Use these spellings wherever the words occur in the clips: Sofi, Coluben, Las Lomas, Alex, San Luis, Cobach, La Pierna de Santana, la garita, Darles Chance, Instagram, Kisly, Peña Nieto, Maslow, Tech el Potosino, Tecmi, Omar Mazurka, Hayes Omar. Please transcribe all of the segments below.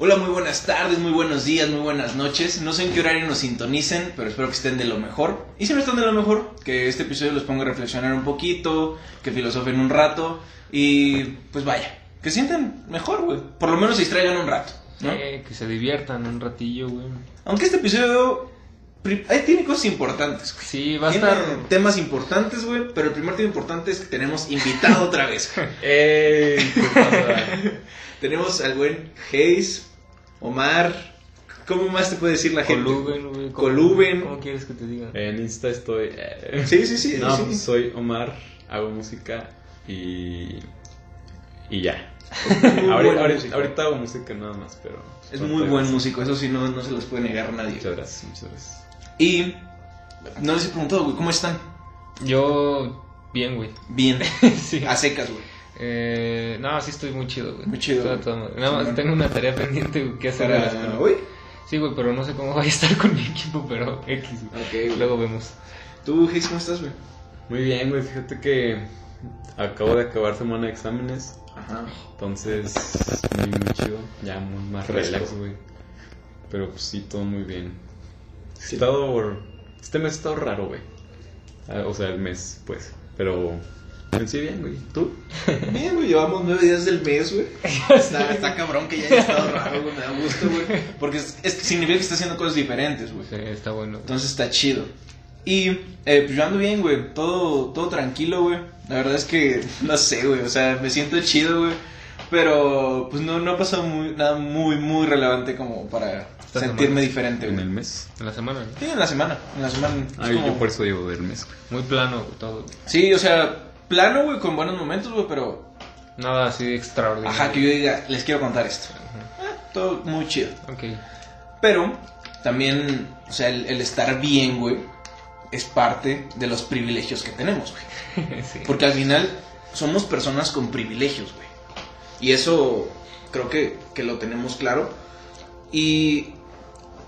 Hola, muy buenas tardes, muy buenos días, muy buenas noches. No sé en qué horario nos sintonicen, pero espero que estén de lo mejor. Y si no están de lo mejor, que este episodio los ponga a reflexionar un poquito, que filosofen un rato y pues vaya, que sientan mejor, güey. Por lo menos se distraigan un rato, ¿no? Que se diviertan un ratillo, güey. Aunque este episodio tiene cosas importantes, güey. Sí, va a estar temas importantes, güey, pero el primer tema importante es que tenemos invitado otra vez. ¡Ey! Tenemos al buen Hayes Omar. ¿Cómo más te puede decir la gente? Coluben. Coluben. ¿Cómo quieres que te diga? En Insta estoy... Sí. No, sí. Soy Omar, hago música y ya. Ahorita hago música nada más, pero... Es muy buen músico, eso sí, no se los puede negar a nadie. Muchas gracias. Y no les he preguntado, güey, ¿cómo están? Yo bien, güey. Bien, sí. A secas, güey. No, sí estoy muy chido, güey. Muy chido. Nada más tengo una tarea pendiente, güey, que hacer. ¿Para hoy? Sí, güey, pero no sé cómo voy a estar con mi equipo, pero X, güey. Okay, luego vemos. ¿Tú, Hayes, cómo estás, güey? Muy bien, güey, fíjate que acabo de acabar semana de exámenes. Ajá. Entonces, muy chido. Ya, muy más relax, güey. Pero pues sí, todo muy bien. Sí. Este mes ha estado raro, güey. O sea, el mes, pues. Pero... Sí, bien, güey. ¿Tú? Bien, güey, llevamos 9 días del mes, güey. Está cabrón que ya haya estado raro, güey. Me da gusto, güey. Porque significa que está haciendo cosas diferentes, güey. Sí, está bueno. Entonces está chido. Y pues yo ando bien, güey. Todo tranquilo, güey. La verdad es que no sé, güey. O sea, me siento chido, güey. Pero pues no ha pasado nada muy relevante como para sentirme diferente, güey. ¿En el mes? ¿En la semana? Sí, en la semana. Ay, como... yo por eso llevo del mes. Muy plano todo. Sí, o sea... Plano, güey, con buenos momentos, güey, pero... Nada así extraordinario. Ajá, que yo diga, les quiero contar esto. Todo muy chido. Ok. Pero también, o sea, el estar bien, güey, es parte de los privilegios que tenemos, güey. Sí. Porque al final somos personas con privilegios, güey. Y eso creo que lo tenemos claro. Y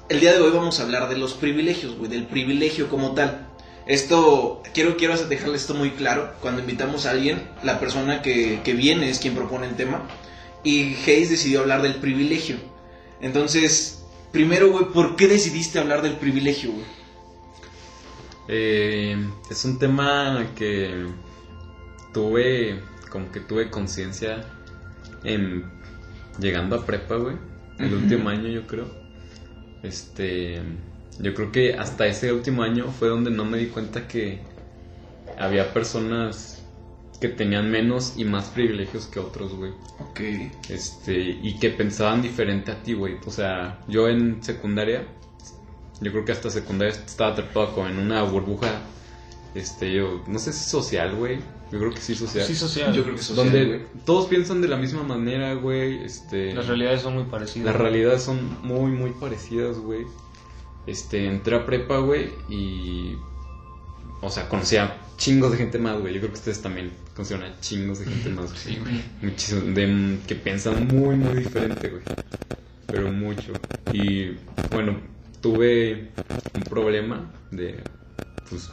el día de hoy vamos a hablar de los privilegios, güey, del privilegio como tal. Esto, quiero dejarles esto muy claro. Cuando invitamos a alguien, la persona que viene es quien propone el tema. Y Hayes decidió hablar del privilegio. Entonces, primero, güey, ¿por qué decidiste hablar del privilegio, güey? Es un tema que tuve conciencia en llegando a prepa, güey. El último año, yo creo. Yo creo que hasta ese último año fue donde no me di cuenta que había personas que tenían menos y más privilegios que otros, güey. Ok. Y que pensaban diferente a ti, güey. O sea, yo en secundaria, yo creo que hasta secundaria estaba atrapado como en una burbuja, yo, no sé si es social, güey. Yo creo que sí social. Sí social. Yo creo que social, donde güey, todos piensan de la misma manera, güey. Las realidades son muy parecidas. Las realidades son muy parecidas, güey. Entré a prepa, güey, y... O sea, conocí a chingos de gente más, güey. Yo creo que ustedes también conocieron a chingos de gente más, güey. Sí, güey. Muchísimos, que piensan muy diferente, güey. Pero mucho. Y, bueno, tuve un problema de... Pues,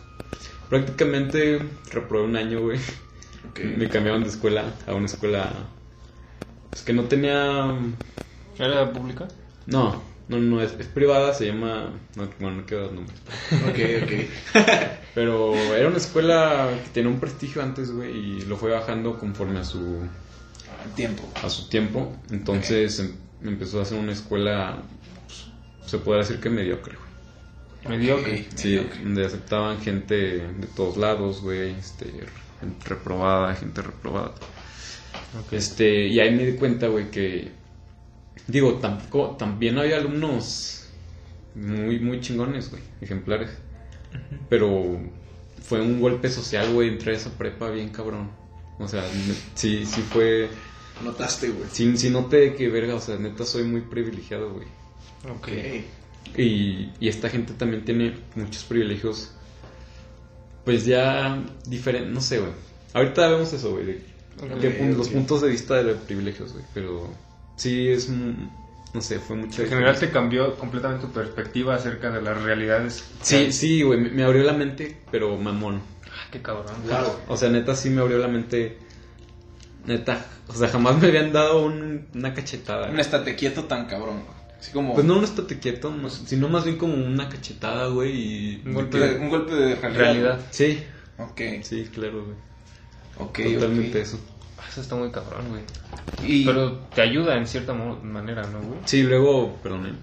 prácticamente reprobé un año, güey. Okay. Me cambiaron de escuela a una escuela... Pues que no tenía... ¿Era pública? No, es privada, se llama... No quiero dar nombres. Ok. Pero era una escuela que tenía un prestigio antes, güey, y lo fue bajando conforme a su... tiempo. Entonces empezó a ser una escuela, pues, se podría decir que mediocre, güey. ¿Mediocre? Sí, mediocre. Donde aceptaban gente de todos lados, güey, gente reprobada. Okay. Y ahí me di cuenta, güey, que... Digo, tampoco, también había alumnos muy chingones, güey, ejemplares. Uh-huh. Pero fue un golpe social, güey, entré a esa prepa bien cabrón. O sea, sí fue... Notaste, güey. Sí noté que, verga, o sea, neta soy muy privilegiado, güey. Ok. Y esta gente también tiene muchos privilegios, pues ya diferentes, no sé, güey. Ahorita vemos eso, güey, los puntos de vista de los privilegios, güey, pero... Sí, es... No sé, fue mucho... En general te cambió completamente tu perspectiva acerca de las realidades. Sí, güey, me abrió la mente, pero mamón. Ah, qué cabrón. Claro. O sea, neta, sí me abrió la mente Neta, o sea, jamás me habían dado una cachetada. Un estate quieto tan cabrón, güey. Así como... Pues no un estate quieto, no, sino más bien como una cachetada, güey, y... Un golpe de realidad. Sí. Ok. Sí, claro, güey. Ok. Totalmente okay. Eso. Eso está muy cabrón, güey. Y... Pero te ayuda en cierta manera, ¿no, güey? Sí, luego... Perdón,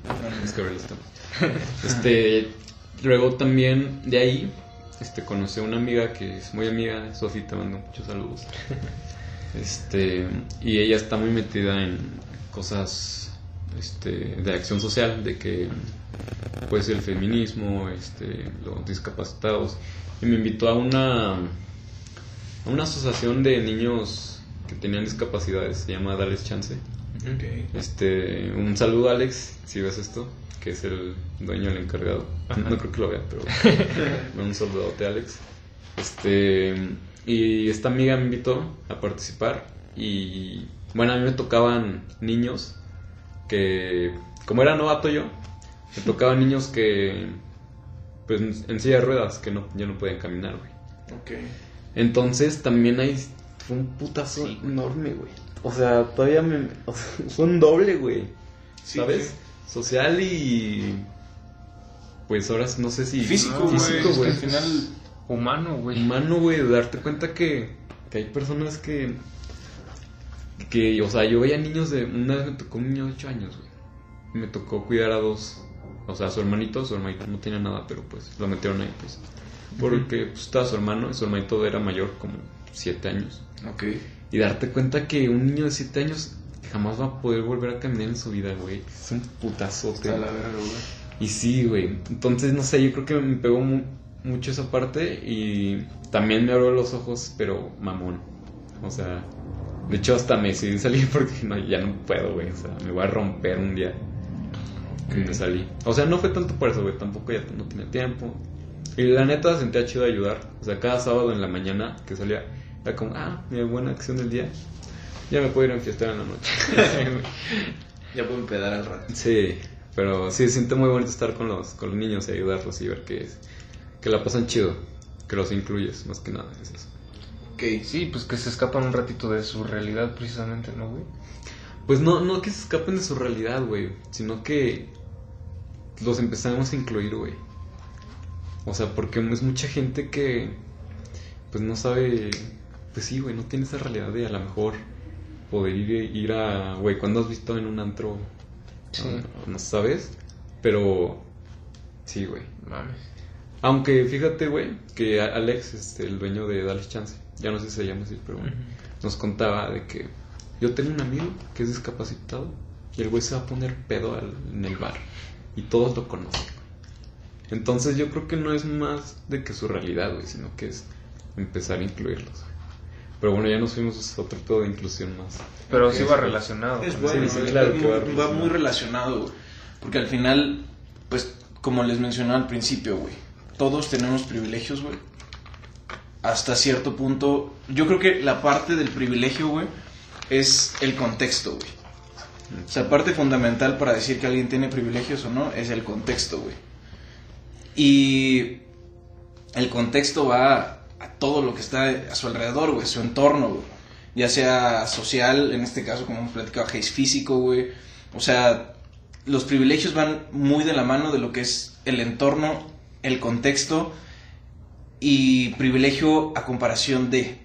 es que esto. Luego también de ahí, conocí a una amiga que es muy amiga, Sofi, te mando muchos saludos. Y ella está muy metida en cosas de acción social, de que pues el feminismo, los discapacitados, y me invitó a una asociación de niños que tenían discapacidades, se llama Darles Chance. Okay. Un saludo a Alex, si ves esto, que es el dueño, el encargado. Ajá. No creo que lo vea, pero un saludote, Alex. Y esta amiga me invitó a participar. Y bueno, a mí me tocaban niños que, como era novato yo, me tocaban niños que, pues, en silla de ruedas, que no, ya no podían caminar, güey. Okay. Entonces también ahí fue un putazo enorme, güey. O sea, todavía fue un doble, güey, ¿sabes? Sí. Social y... Pues ahora no sé si... Físico, güey. Al final... Humano, güey. Darte cuenta que hay personas que... O sea, yo veía niños de... Una vez me tocó un niño de 8 años, güey. Me tocó cuidar a dos... O sea, su hermanito no tenía nada, pero pues... Lo metieron ahí, pues. Porque pues, estaba su hermano y su hermanito era mayor, como 7 años. Ok. Y darte cuenta que un niño de 7 años... Jamás va a poder volver a caminar en su vida, güey. Es un putazote. La verdad, güey. Y sí, güey. Entonces, no sé, yo creo que me pegó mucho esa parte. Y también me abrió los ojos, pero mamón. O sea, de hecho hasta me decidí salir porque no, ya no puedo, güey. O sea, me voy a romper un día. Okay. Y me salí. O sea, no fue tanto por eso, güey. Tampoco ya no tenía tiempo. Y la neta sentía chido ayudar. O sea, cada sábado en la mañana que salía, era como, mi buena acción del día. Ya me puedo ir a enfiestar en la noche. Ya puedo empedar al rato. Sí, pero sí, siento muy bonito estar con los niños y ayudarlos y ver que la pasan chido, que los incluyes, más que nada, es eso. Ok, sí, pues que se escapan un ratito de su realidad precisamente, ¿no, güey? Pues no que se escapen de su realidad, güey, sino que los empezamos a incluir, güey. O sea, porque es mucha gente que, pues no sabe, pues sí, güey, no tiene esa realidad de a lo mejor... Poder ir a... Güey, ¿cuándo has visto en un antro? Sí. No sabes. Pero... Sí, güey. Mames. Aunque fíjate, güey, que Alex, el dueño de Darles Chance, ya no sé si se llama así, pero bueno, nos contaba de que... Yo tengo un amigo que es discapacitado y el güey se va a poner pedo en el bar. Y todos lo conocen. Entonces yo creo que no es más de que su realidad, güey, sino que es empezar a incluirlos. Pero bueno, ya nos fuimos a otro tipo de inclusión más. Pero okay, sí va relacionado. Es bueno, sí, claro que va muy relacionado, güey. Porque al final, pues, como les mencionaba al principio, güey, todos tenemos privilegios, güey. Hasta cierto punto, yo creo que la parte del privilegio, güey, es el contexto, güey. O sea, parte fundamental para decir que alguien tiene privilegios o no es el contexto, güey. Y el contexto va... A todo lo que está a su alrededor, güey, su entorno, güey. Ya sea social, en este caso, como hemos platicado, es físico, güey. O sea, los privilegios van muy de la mano de lo que es el entorno, el contexto y privilegio a comparación de,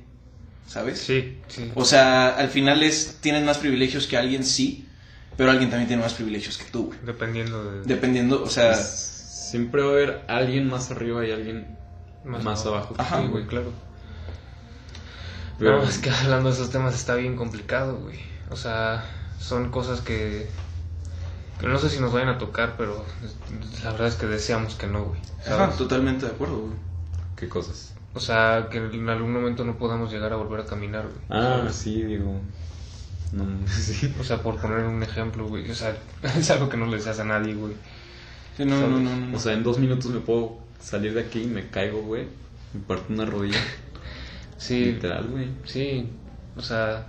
¿sabes? Sí. O sea, al final tienen más privilegios que alguien, sí, pero alguien también tiene más privilegios que tú, güey. Dependiendo, o sea... Siempre va a haber alguien más arriba y alguien... Más abajo. Ajá, güey, claro. Pero... No, es que hablando de esos temas está bien complicado, güey. O sea, son cosas que no sé si nos vayan a tocar, pero la verdad es que deseamos que no, güey. Ajá, totalmente de acuerdo, güey. ¿Qué cosas? O sea, que en algún momento no podamos llegar a volver a caminar, güey. Ah, ¿sabes? Sí, digo... No, sí. O sea, por poner un ejemplo, güey. O sea, es algo que no le deseas a nadie, güey. Sí, no. O sea, en 2 minutos me puedo... Salir de aquí y me caigo, güey. Me parto una rodilla. Sí. Literal, güey. Sí. O sea,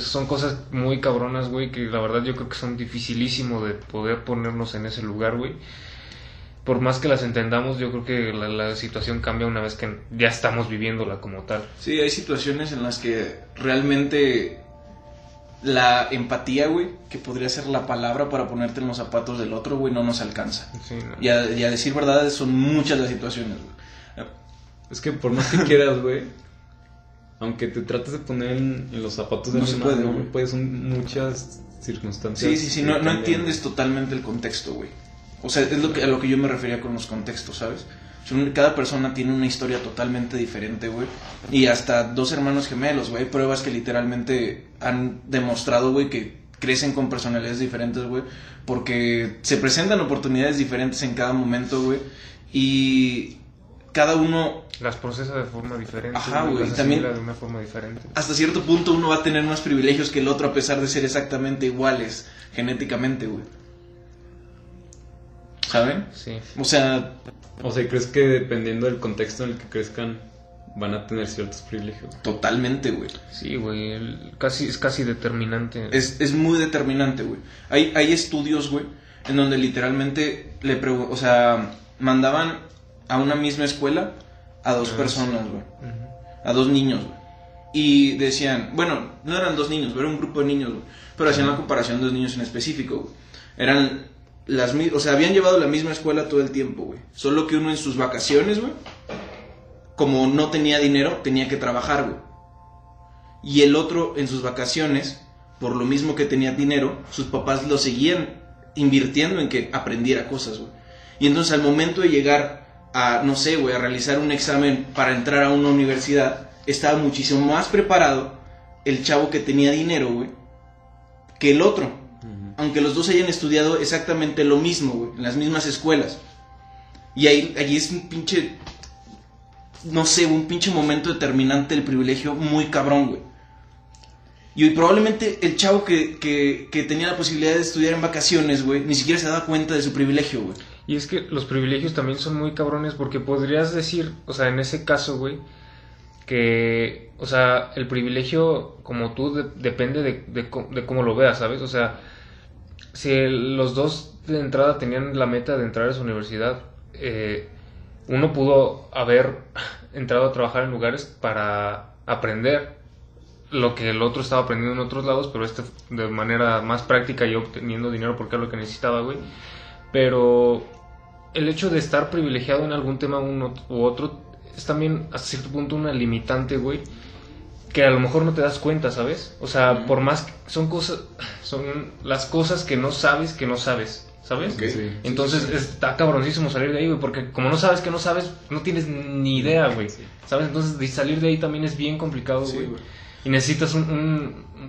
son cosas muy cabronas, güey, que la verdad yo creo que son dificilísimo de poder ponernos en ese lugar, güey. por más que las entendamos, yo creo que la situación cambia una vez que ya estamos viviéndola como tal. Sí, hay situaciones en las que realmente la empatía, güey, que podría ser la palabra para ponerte en los zapatos del otro, güey, no nos alcanza. Sí, no. Y a decir verdad, son muchas las situaciones, güey. Es que por más que quieras, güey, aunque te trates de poner en los zapatos del otro, no se puede, son muchas circunstancias. Sí, no entiendes totalmente el contexto, güey. O sea, es a lo que yo me refería con los contextos, ¿sabes? O sea, cada persona tiene una historia totalmente diferente, güey. Y hasta dos hermanos gemelos, güey. Hay pruebas que literalmente han demostrado, güey, que crecen con personalidades diferentes, güey. Porque se presentan oportunidades diferentes en cada momento, güey. Y cada uno las procesa de forma diferente. Ajá, güey, también de una forma diferente. Hasta cierto punto uno va a tener más privilegios que el otro a pesar de ser exactamente iguales genéticamente, güey. ¿Saben? Sí. O sea, ¿crees que dependiendo del contexto en el que crezcan van a tener ciertos privilegios? Totalmente, güey. Sí, güey, es casi determinante. Es muy determinante, güey. Hay estudios, güey, en donde literalmente mandaban a una misma escuela a dos personas, güey. Uh-huh. A dos niños, güey. Y decían, bueno, no eran dos niños, era un grupo de niños, güey. Pero hacían la comparación de dos niños en específico, güey. Habían llevado la misma escuela todo el tiempo, güey. Solo que uno en sus vacaciones, güey, como no tenía dinero, tenía que trabajar, güey. Y el otro en sus vacaciones, por lo mismo que tenía dinero, sus papás lo seguían invirtiendo en que aprendiera cosas, güey. Y entonces al momento de llegar a realizar un examen para entrar a una universidad, estaba muchísimo más preparado el chavo que tenía dinero, güey, que el otro. Uh-huh. Aunque los dos hayan estudiado exactamente lo mismo, güey, en las mismas escuelas. Y ahí es un pinche momento determinante del privilegio muy cabrón, güey. Y probablemente el chavo que tenía la posibilidad de estudiar en vacaciones, güey, ni siquiera se daba cuenta de su privilegio, güey. Y es que los privilegios también son muy cabrones porque podrías decir, o sea, en ese caso, güey, que, o sea, el privilegio como tú depende de cómo lo veas, ¿sabes? O sea, si los dos de entrada tenían la meta de entrar a su universidad, uno pudo haber entrado a trabajar en lugares para aprender lo que el otro estaba aprendiendo en otros lados, pero de manera más práctica y obteniendo dinero porque era lo que necesitaba, güey. Pero el hecho de estar privilegiado en algún tema uno u otro es también hasta cierto punto una limitante, güey, que a lo mejor no te das cuenta, ¿sabes? O sea, uh-huh. Por más que son las cosas que no sabes, ¿sabes? Okay. Sí, entonces sí. Está cabroncísimo salir de ahí, güey, porque como no sabes que no sabes, no tienes ni idea, güey, sí. ¿Sabes? Entonces salir de ahí también es bien complicado, sí, güey. Y necesitas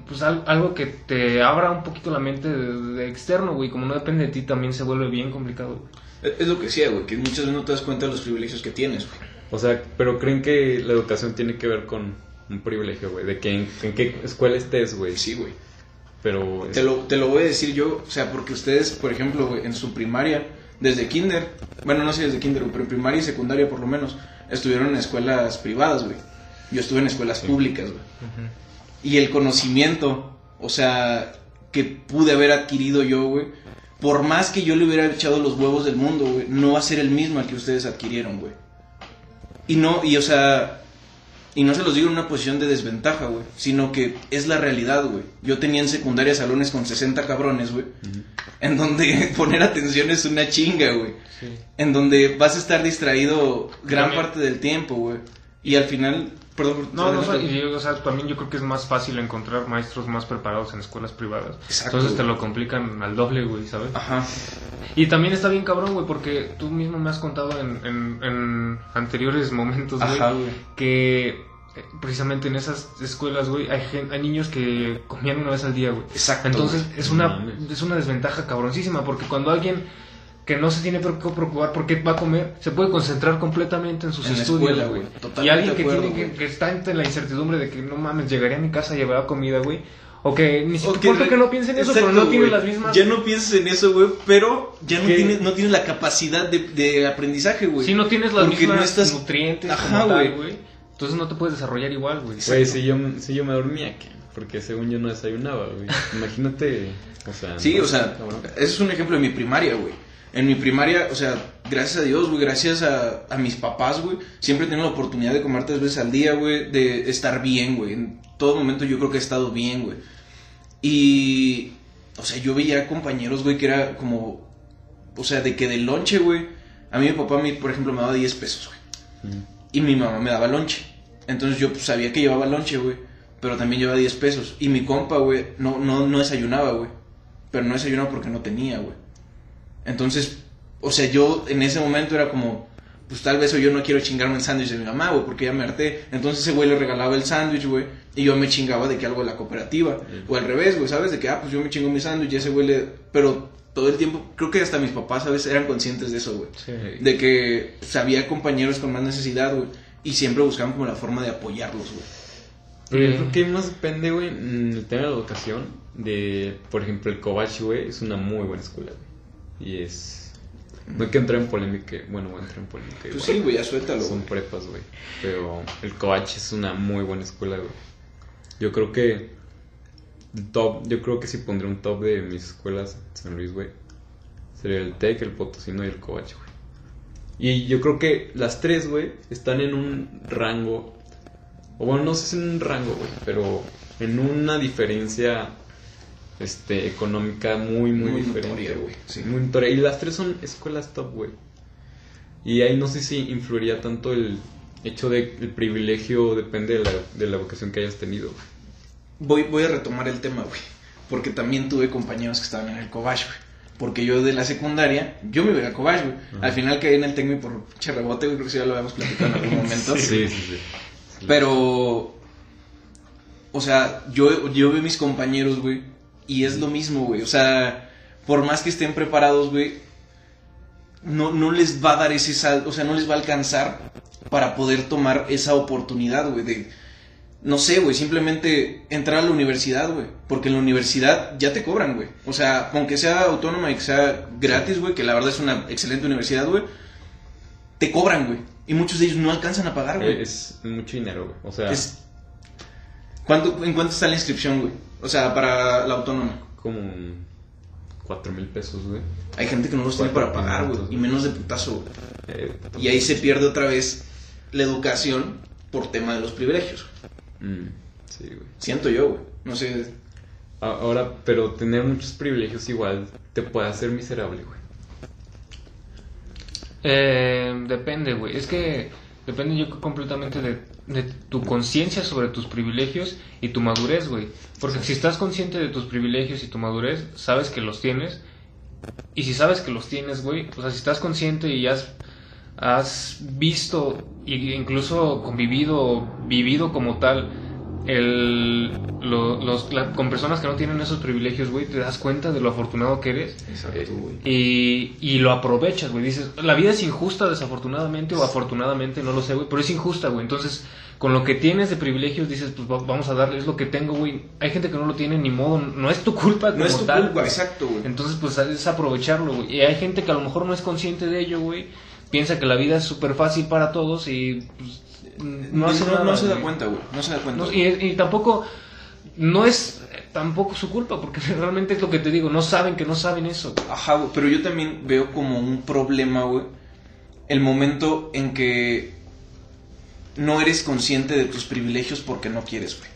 pues algo que te abra un poquito la mente de externo, güey. Como no depende de ti, también se vuelve bien complicado, güey. Es lo que decía, güey, que muchas veces no te das cuenta de los privilegios que tienes, güey. O sea, pero ¿creen que la educación tiene que ver con un privilegio, güey? De que en qué escuela estés, güey. Sí, güey. Pero Te lo voy a decir yo, o sea, porque ustedes, por ejemplo, güey, en su primaria, desde kinder, bueno, no sé desde kinder, pero primaria y secundaria por lo menos, estuvieron en escuelas privadas, güey. Yo estuve en escuelas públicas, güey. Uh-huh. Y el conocimiento, o sea, que pude haber adquirido yo, güey, por más que yo le hubiera echado los huevos del mundo, güey, no va a ser el mismo al que ustedes adquirieron, güey. Y no se los digo en una posición de desventaja, güey, sino que es la realidad, güey. Yo tenía en secundaria salones con 60 cabrones, güey, uh-huh. En donde poner atención es una chinga, güey. Sí. En donde vas a estar distraído gran parte del tiempo, güey. Y al final... Perdón, también yo creo que es más fácil encontrar maestros más preparados en escuelas privadas. Exacto, entonces te lo complican al doble, güey, ¿sabes? Ajá. Y también está bien cabrón, güey, porque tú mismo me has contado en anteriores momentos, güey, ajá, güey, que precisamente en esas escuelas, güey, hay niños que comían una vez al día, güey. Exacto. Entonces güey, es una desventaja cabroncísima porque cuando alguien que no se tiene que preocupar por qué va a comer, se puede concentrar completamente en sus estudios, güey. Y alguien que está en la incertidumbre de que no mames, llegaría a mi casa y llevará comida, güey. O que ni siquiera que no piensen en eso, pero no tiene las mismas. Ya no pienses en eso, güey, pero ya no tienes la capacidad de aprendizaje, güey. Si no tienes las mismas nutrientes, ajá, güey. Entonces no te puedes desarrollar igual, güey. Güey, si yo me dormía, ¿qué? Porque según yo no desayunaba, güey. Imagínate, o sea. Sí, o sea, es un ejemplo de mi primaria, güey. En mi primaria, o sea, gracias a Dios, güey, gracias a mis papás, güey, siempre he tenido la oportunidad de comer 3 veces al día, güey, de estar bien, güey. En todo momento yo creo que he estado bien, güey. Y, o sea, yo veía compañeros, güey, que era como, o sea, de que del lonche, güey, a mí mi papá, por ejemplo, me daba 10 pesos, güey. Mm. Y mi mamá me daba lonche. Entonces yo pues, sabía que llevaba lonche, güey, pero también llevaba 10 pesos. Y mi compa, güey, no desayunaba, güey. Pero no desayunaba porque no tenía, güey. Entonces, o sea, yo en ese momento era como, pues tal vez yo no quiero chingarme el sándwich de mi mamá, güey, porque ya me harté. Entonces ese güey le regalaba el sándwich, güey, y yo me chingaba de que algo de la cooperativa. O al revés, güey, ¿sabes? De que, pues yo me chingo mi sándwich y ese güey le... Pero todo el tiempo, creo que hasta mis papás, ¿sabes? Eran conscientes de eso, güey. Sí. De que pues, había compañeros con más necesidad, güey, y siempre buscaban como la forma de apoyarlos, güey. Pero yo creo que más depende, güey, en el tema de la educación, de, por ejemplo, el Cobach, güey, es una muy buena escuela, güey. Y es... No hay que entrar en polémica. Bueno, voy a entrar en polémica. Pues igual, sí, güey, ya suéltalo. Son prepas, güey. Pero el Cobach es una muy buena escuela, güey. Yo creo que... yo creo que si pondré un top de mis escuelas en San Luis, güey, sería el Tech, el Potosino y el Cobach, güey. Y yo creo que las 3, güey, están en un rango... O bueno, no sé si en un rango, güey, pero en una diferencia... económica muy diferente, güey. Sí. Muy notoria. Y las 3 son escuelas top, güey. Y ahí no sé si influiría tanto el hecho de el privilegio depende de la vocación que hayas tenido. Voy a retomar el tema, güey, porque también tuve compañeros que estaban en el Cobach, güey. Porque yo de la secundaria, yo me iba a Cobach, güey. Al final caí en el Tecmi por rebote, güey, creo que ya lo habíamos platicado en algún momento. Sí. Pero o sea, yo veo mis compañeros, güey, y es lo mismo, güey, o sea, por más que estén preparados, güey, no les va a dar ese salto, o sea, no les va a alcanzar para poder tomar esa oportunidad, güey, de, no sé, güey, simplemente entrar a la universidad, güey, porque en la universidad ya te cobran, güey, o sea, aunque sea autónoma y que sea gratis, güey, que la verdad es una excelente universidad, güey, te cobran, güey, y muchos de ellos no alcanzan a pagar, güey. Es mucho dinero, güey, o sea... ¿En cuánto está la inscripción, güey? O sea, para la autónoma. Como 4,000 pesos, güey. Hay gente que no los tiene para pagar, güey. Y menos de putazo, güey. Y ahí se pierde otra vez la educación por tema de los privilegios. Sí, güey. Siento yo, güey. No sé. Ahora, pero tener muchos privilegios igual te puede hacer miserable, güey. Depende, güey. Es que depende yo completamente de tu conciencia sobre tus privilegios y tu madurez, güey. Porque si estás consciente de tus privilegios y tu madurez, sabes que los tienes. Y si sabes que los tienes, güey, o sea, si estás consciente y has visto e incluso vivido como tal con personas que no tienen esos privilegios, güey, te das cuenta de lo afortunado que eres. Exacto, güey. Y lo aprovechas, güey. Dices, la vida es injusta, desafortunadamente o afortunadamente, no lo sé, güey, pero es injusta, güey. Entonces, con lo que tienes de privilegios, dices, pues vamos a darle, es lo que tengo, güey. Hay gente que no lo tiene, ni modo, no es tu culpa, no es tu culpa, exacto, güey. Entonces, pues es aprovecharlo, güey. Y hay gente que a lo mejor no es consciente de ello, güey. Piensa que la vida es súper fácil para todos y pues, no se da cuenta, güey. No se da cuenta. Y tampoco, no es tampoco su culpa, porque realmente es lo que te digo, no saben eso. Ajá, güey, pero yo también veo como un problema, güey, el momento en que no eres consciente de tus privilegios porque no quieres, güey.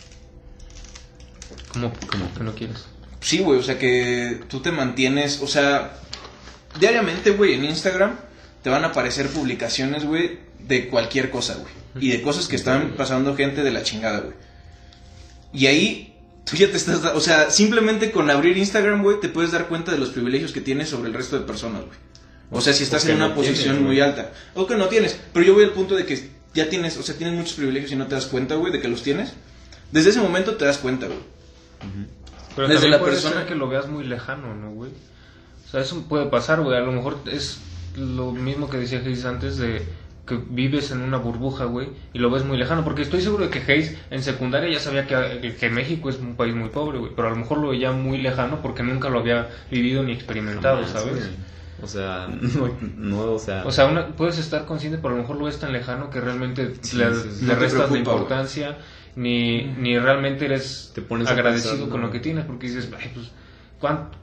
¿Cómo que no quieres? Sí, güey, o sea que tú te mantienes, o sea, diariamente, güey, en Instagram te van a aparecer publicaciones, güey, de cualquier cosa, güey, y de cosas que están pasando gente de la chingada, güey. Y ahí tú ya te estás, o sea, simplemente con abrir Instagram, güey, te puedes dar cuenta de los privilegios que tienes sobre el resto de personas, güey. O sea, si estás en una posición muy alta, o que no tienes, pero yo voy al punto de que ya tienes, o sea, tienes muchos privilegios y no te das cuenta, güey, de que los tienes. Desde ese momento te das cuenta, güey. Uh-huh. Pero desde la persona que lo veas muy lejano, ¿no, güey? O sea, eso puede pasar, güey. A lo mejor es lo mismo que decía Hayes antes de que vives en una burbuja, güey, y lo ves muy lejano. Porque estoy seguro de que Hayes en secundaria ya sabía que México es un país muy pobre, güey. Pero a lo mejor lo veía muy lejano porque nunca lo había vivido ni experimentado, jamás, ¿sabes? Güey. O sea, no, o sea... O sea, puedes estar consciente, pero a lo mejor lo ves tan lejano que realmente sí, le restas de importancia, ni realmente eres te pones agradecido pensar, con lo que tienes, porque dices, ay, pues,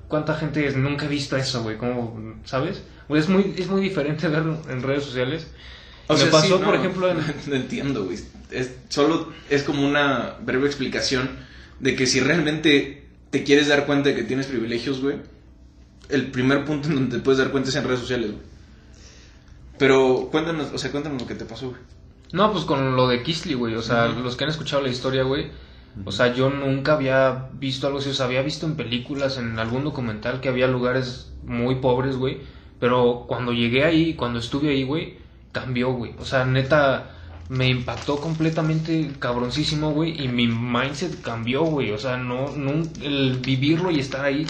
¿Cuánta gente es? Nunca he visto eso, güey. ¿Cómo? ¿Sabes? Güey, es muy diferente verlo en redes sociales. O sea, me pasó, sí, no, por ejemplo... No entiendo, güey. Solo es como una breve explicación de que si realmente te quieres dar cuenta de que tienes privilegios, güey, el primer punto en donde te puedes dar cuenta es en redes sociales, güey. Pero cuéntanos lo que te pasó, güey. No, pues con lo de Kisly, güey. O sea, los que han escuchado la historia, güey. O sea, yo nunca había visto algo así. O sea, había visto en películas, en algún documental, que había lugares muy pobres, güey. Pero cuando llegué ahí, cuando estuve ahí, güey, cambió, güey. O sea, neta, me impactó completamente, cabroncísimo, güey. Y mi mindset cambió, güey. O sea, no, el vivirlo y estar ahí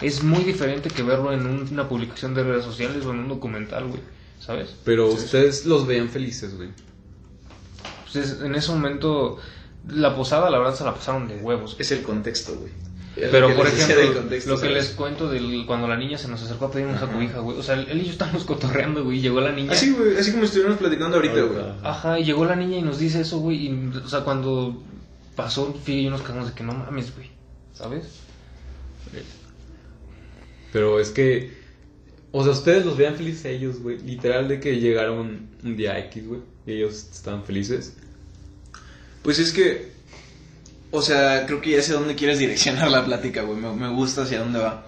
es muy diferente que verlo en una publicación de redes sociales o en un documental, güey. ¿Sabes? Pero sí, ustedes los veían felices, güey. Pues en ese momento... La posada, la verdad, se la pasaron de huevos. Es el contexto, güey. Pero, por ejemplo, contexto, lo que les cuento de cuando la niña se nos acercó a pedirnos a cobija, güey. O sea, él y yo estábamos cotorreando, güey, y llegó la niña. Así, güey, así como estuviéramos platicando ahorita, güey. Ajá, y llegó la niña y nos dice eso, güey. Y, o sea, cuando pasó, Figue y yo nos quedamos de que no mames, güey. ¿Sabes? Pero es que, o sea, ustedes los vean felices a ellos, güey. Literal, de que llegaron un día X, güey, y ellos estaban felices. Pues es que, o sea, creo que ya sé dónde quieres direccionar la plática, güey. Me gusta hacia dónde va.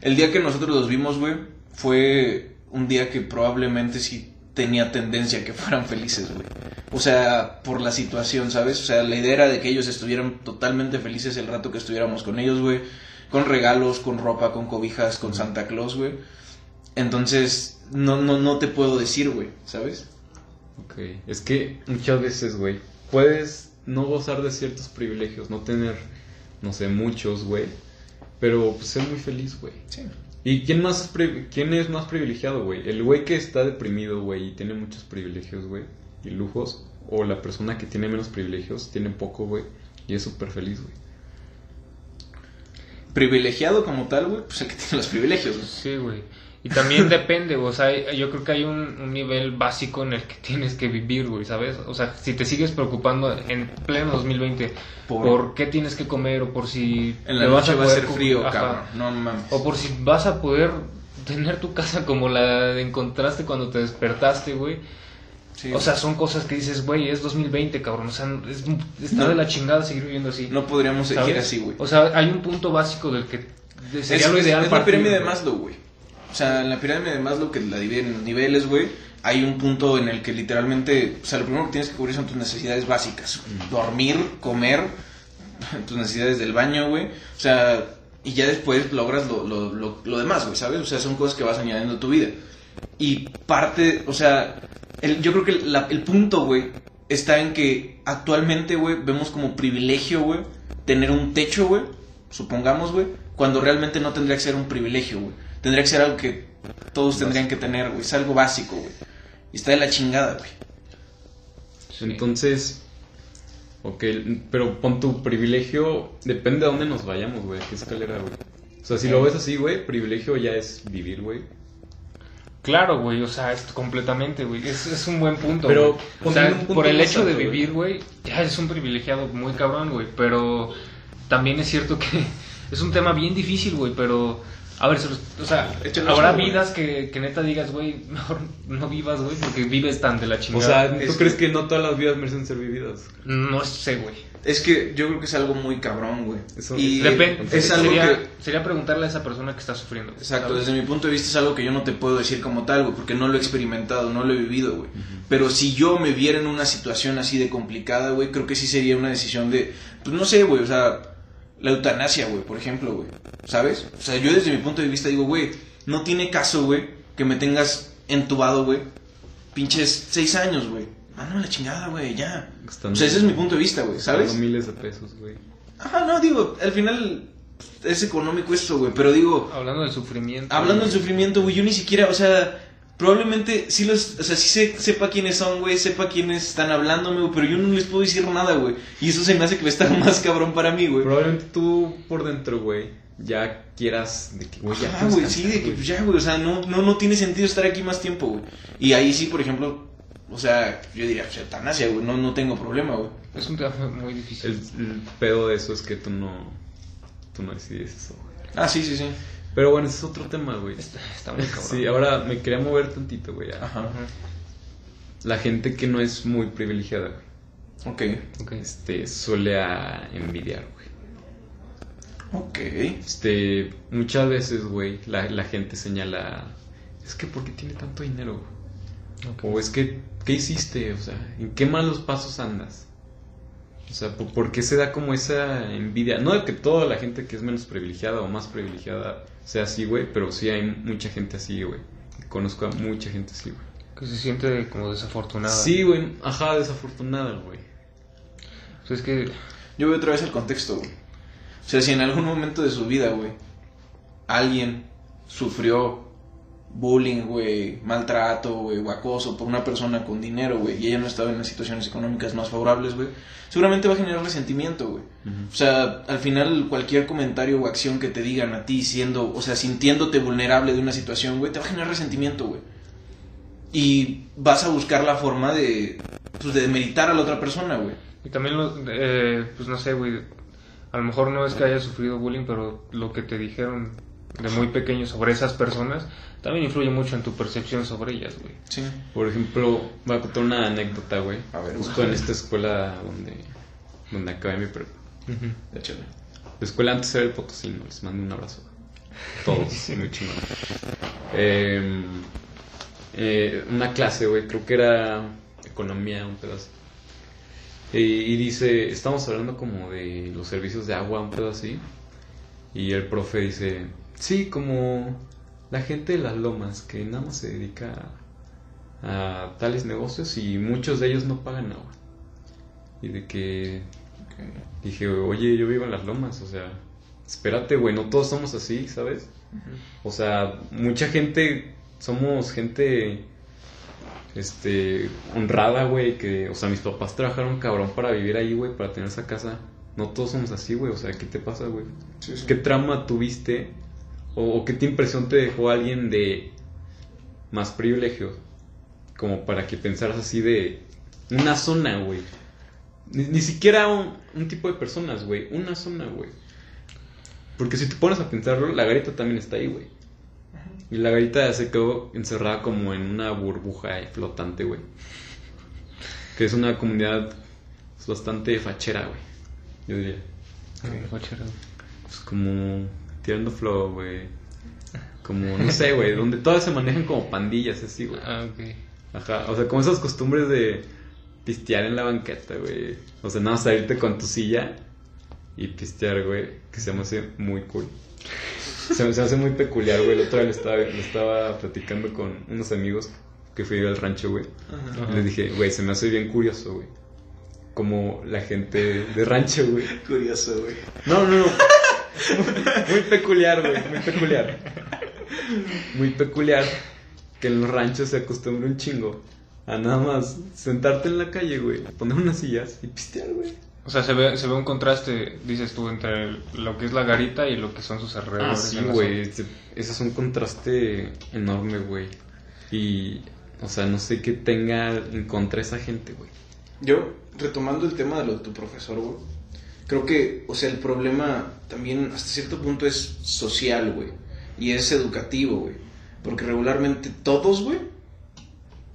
El día que nosotros los vimos, güey, fue un día que probablemente sí tenía tendencia a que fueran felices, güey. O sea, por la situación, ¿sabes? O sea, la idea era de que ellos estuvieran totalmente felices el rato que estuviéramos con ellos, güey. Con regalos, con ropa, con cobijas, con Santa Claus, güey. Entonces, no te puedo decir, güey, ¿sabes? Ok, es que muchas veces, güey, puedes... no gozar de ciertos privilegios, no tener, no sé, muchos, güey, pero pues ser muy feliz, güey. Sí. ¿Y quién es más privilegiado, güey? ¿El güey que está deprimido, güey, y tiene muchos privilegios, güey, y lujos? ¿O la persona que tiene menos privilegios, tiene poco, güey, y es súper feliz, güey? Privilegiado como tal, güey, pues el que tiene los privilegios, güey. Sí, güey. Y también depende, o sea, yo creo que hay un nivel básico en el que tienes que vivir, güey, ¿sabes? O sea, si te sigues preocupando en pleno 2020 por qué tienes que comer, o por si... En la noche va a ser frío, cabrón, no mames. O por si vas a poder tener tu casa como la encontraste cuando te despertaste, güey. Sí, o sea, son cosas que dices, güey, es 2020, cabrón. O sea, está de la chingada seguir viviendo así. No podríamos seguir así, güey. O sea, hay un punto básico del que sería lo ideal. Es la pirámide de Maslow, güey. O sea, en la pirámide de Maslow, que la dividen en niveles, güey, hay un punto en el que literalmente, o sea, lo primero que tienes que cubrir son tus necesidades básicas. Dormir, comer, tus necesidades del baño, güey. O sea, y ya después logras lo demás, güey, ¿sabes? O sea, son cosas que vas añadiendo a tu vida. Y parte, o sea, yo creo que el punto, güey, está en que actualmente, güey, vemos como privilegio, güey, tener un techo, güey, supongamos, güey, cuando realmente no tendría que ser un privilegio, güey. Tendría que ser algo que todos tendrían que tener, güey. Es algo básico, güey. Y está de la chingada, güey. Entonces, ok, pero pon tu privilegio, depende de dónde nos vayamos, güey. ¿Qué escalera, güey? O sea, si lo ves así, güey, privilegio ya es vivir, güey. Claro, güey, o sea, es completamente, güey. Es un buen punto, pero güey. O sea, por el hecho de vivir, güey, ya es un privilegiado muy cabrón, güey. Pero también es cierto que es un tema bien difícil, güey, pero... A ver, o sea, habrá vidas que neta digas, güey, mejor no vivas, güey, porque vives tan de la chingada. O sea, ¿tú crees que no todas las vidas merecen ser vividas? No sé, güey. Es que yo creo que es algo muy cabrón, güey. Y depende, es algo sería preguntarle a esa persona que está sufriendo. Exacto, ¿sabes? Desde mi punto de vista es algo que yo no te puedo decir como tal, güey, porque no lo he experimentado, no lo he vivido, güey. Pero si yo me viera en una situación así de complicada, güey, creo que sí sería una decisión de, pues no sé, güey, o sea... La eutanasia, güey, por ejemplo, güey, ¿sabes? O sea, yo desde mi punto de vista digo, güey, no tiene caso, güey, que me tengas entubado, güey, pinches 6 años, güey. Mándame la chingada, güey, ya. O sea, ese es mi punto de vista, güey, ¿sabes? Miles de pesos, güey. Ajá, no, digo, al final es económico esto, güey, pero digo... Hablando del sufrimiento. Hablando del sufrimiento, güey, yo ni siquiera, o sea, probablemente sí los... O sea, sí sepa quiénes son, güey, sepa quiénes están hablándome, güey, pero yo no les puedo decir nada, güey. Y eso se me hace que está más cabrón para mí, güey. Probablemente tú por dentro, güey, ya quieras... De que, güey, ya, güey, sí, de que pues ya, güey, o sea, no tiene sentido estar aquí más tiempo, güey. Y ahí sí, por ejemplo, o sea, yo diría, pues, eutanasia, güey, no tengo problema, güey. Es un tema muy difícil. El pedo de eso es que tú no decides eso, güey. Ah, sí, sí, sí. Pero bueno, ese es otro tema, güey. Está muy cabrón. Sí, ahora me quería mover tantito, güey. Ajá. La gente que no es muy privilegiada, güey. Ok. Suele a envidiar, güey. Ok. Muchas veces, güey, la gente señala... Es que ¿por qué tiene tanto dinero? Okay. O es que, ¿qué hiciste? O sea, ¿en qué malos pasos andas? O sea, ¿por qué se da como esa envidia? No de que toda la gente que es menos privilegiada o más privilegiada sea así, güey, pero sí hay mucha gente así, güey. Conozco a mucha gente así, güey. Que se siente como desafortunada. Sí, güey, ajá, desafortunada, güey. O sea, es que yo veo otra vez el contexto, güey. O sea, si en algún momento de su vida, güey, alguien sufrió bullying, güey, maltrato, güey, o acoso por una persona con dinero, güey, y ella no estaba en las situaciones económicas más favorables, güey, seguramente va a generar resentimiento, güey. Uh-huh. O sea, al final cualquier comentario o acción que te digan a ti siendo, o sea, sintiéndote vulnerable de una situación, güey, te va a generar resentimiento, güey. Y vas a buscar la forma de, pues, de demeritar a la otra persona, güey. Y también, pues no sé, güey, a lo mejor no es que haya sufrido bullying, pero lo que te dijeron de muy pequeño sobre esas personas también influye mucho en tu percepción sobre ellas, güey. Sí. Por ejemplo, voy a contar una anécdota, güey. A ver, justo en esta escuela donde acabé mi prepa. Uh-huh. De hecho, la escuela antes era el Potosino. Les mando un abrazo. Todos, muy chingón. Una clase, güey, creo que era economía, un pedazo. Y dice, estamos hablando como de los servicios de agua, un pedazo así. Y el profe dice, sí, como la gente de Las Lomas, que nada más se dedica a tales negocios y muchos de ellos no pagan agua. Y de que dije, oye, yo vivo en Las Lomas, o sea, espérate, güey, no todos somos así, ¿sabes? Uh-huh. O sea, mucha gente, somos gente honrada, güey, que, o sea, mis papás trabajaron cabrón para vivir ahí, güey, para tener esa casa. No todos somos así, güey, o sea, ¿qué te pasa, güey? Sí, sí. ¿Qué trama tuviste? ¿O qué te impresión te dejó alguien de más privilegio? Como para que pensaras así de una zona, güey. Ni siquiera un tipo de personas, güey, una zona, güey. Porque si te pones a pensarlo, la garita también está ahí, güey. Y la garita se quedó encerrada como en una burbuja flotante, güey. Que es una comunidad bastante fachera, güey. Yo diría, pues como tirando flow, güey. Como, no sé, güey, donde todas se manejan como pandillas, así, güey. Ah, ok. Ajá, o sea, como esas costumbres de pistear en la banqueta, güey. O sea, nada más salirte con tu silla y pistear, güey. Que se me hace muy cool. Se me hace muy peculiar, güey. El otro día le estaba platicando con unos amigos que fui al rancho, güey. Y les dije, güey, se me hace bien curioso, güey. Como la gente de rancho, güey. Curioso, güey. No. Muy peculiar, güey. Muy peculiar que en los ranchos se acostumbre un chingo a nada más sentarte en la calle, güey, poner unas sillas y pistear, güey. O sea, se ve un contraste, dices tú, entre lo que es la garita y lo que son sus alrededores. Ah, sí, güey. Ese es un contraste enorme, güey. Y, o sea, no sé qué tenga en contra esa gente, güey. Yo, retomando el tema de lo de tu profesor, güey, creo que, o sea, el problema también hasta cierto punto es social, güey, y es educativo, güey, porque regularmente todos, güey,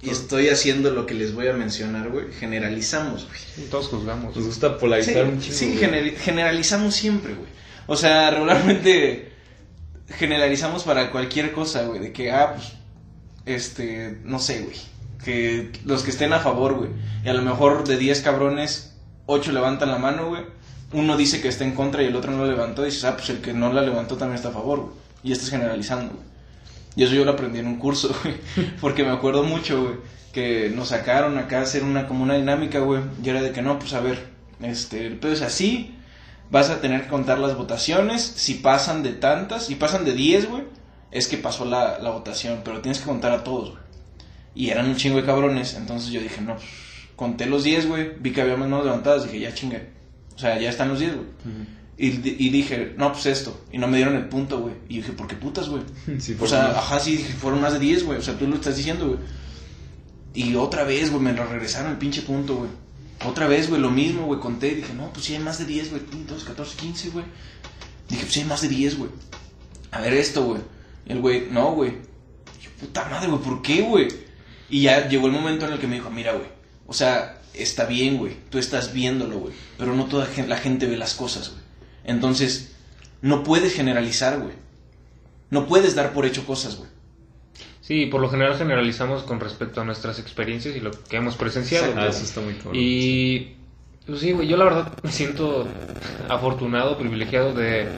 y estoy haciendo lo que les voy a mencionar, güey, generalizamos, güey. Todos juzgamos. Nos gusta polarizar un chingo. Sí, generalizamos siempre, güey. O sea, regularmente generalizamos para cualquier cosa, güey, de que, pues, no sé, güey. Que los que estén a favor, güey, y a lo mejor de 10 cabrones, 8 levantan la mano, güey, uno dice que está en contra y el otro no la levantó, y dices, pues el que no la levantó también está a favor, güey, y estás generalizando, güey. Y eso yo lo aprendí en un curso, güey, porque me acuerdo mucho, güey, que nos sacaron acá a hacer como una dinámica, güey, y era de que no, pues a ver, el pedo es así, vas a tener que contar las votaciones, si pasan de tantas, si pasan de 10, güey, es que pasó la votación, pero tienes que contar a todos, güey. Y eran un chingo de cabrones, entonces yo dije, no, conté los 10, güey, vi que había manos levantadas, dije, ya chingue, o sea, ya están los 10, güey. Uh-huh. Y dije, no, pues esto, y no me dieron el punto, güey, y dije, ¿por qué putas, güey? Sí, o sea, ajá, sí, fueron más de 10, güey, o sea, tú lo estás diciendo, güey. Y otra vez, güey, me lo regresaron el pinche punto, güey. Otra vez, güey, lo mismo, güey, conté, dije, no, pues sí hay más de 10, güey, 12, 14, 15, güey. Dije, pues sí hay más de 10, güey. a ver esto, güey. El güey, no, güey. Yo, puta madre, güey, ¿por qué, güey? Y ya llegó el momento en el que me dijo, mira, güey, o sea, está bien, güey, tú estás viéndolo, güey, pero no toda la gente ve las cosas, güey. Entonces, no puedes generalizar, güey. No puedes dar por hecho cosas, güey. Sí, por lo general generalizamos con respecto a nuestras experiencias y lo que hemos presenciado. Exacto, eso está muy claro. Y pues sí, güey, yo la verdad me siento afortunado, privilegiado de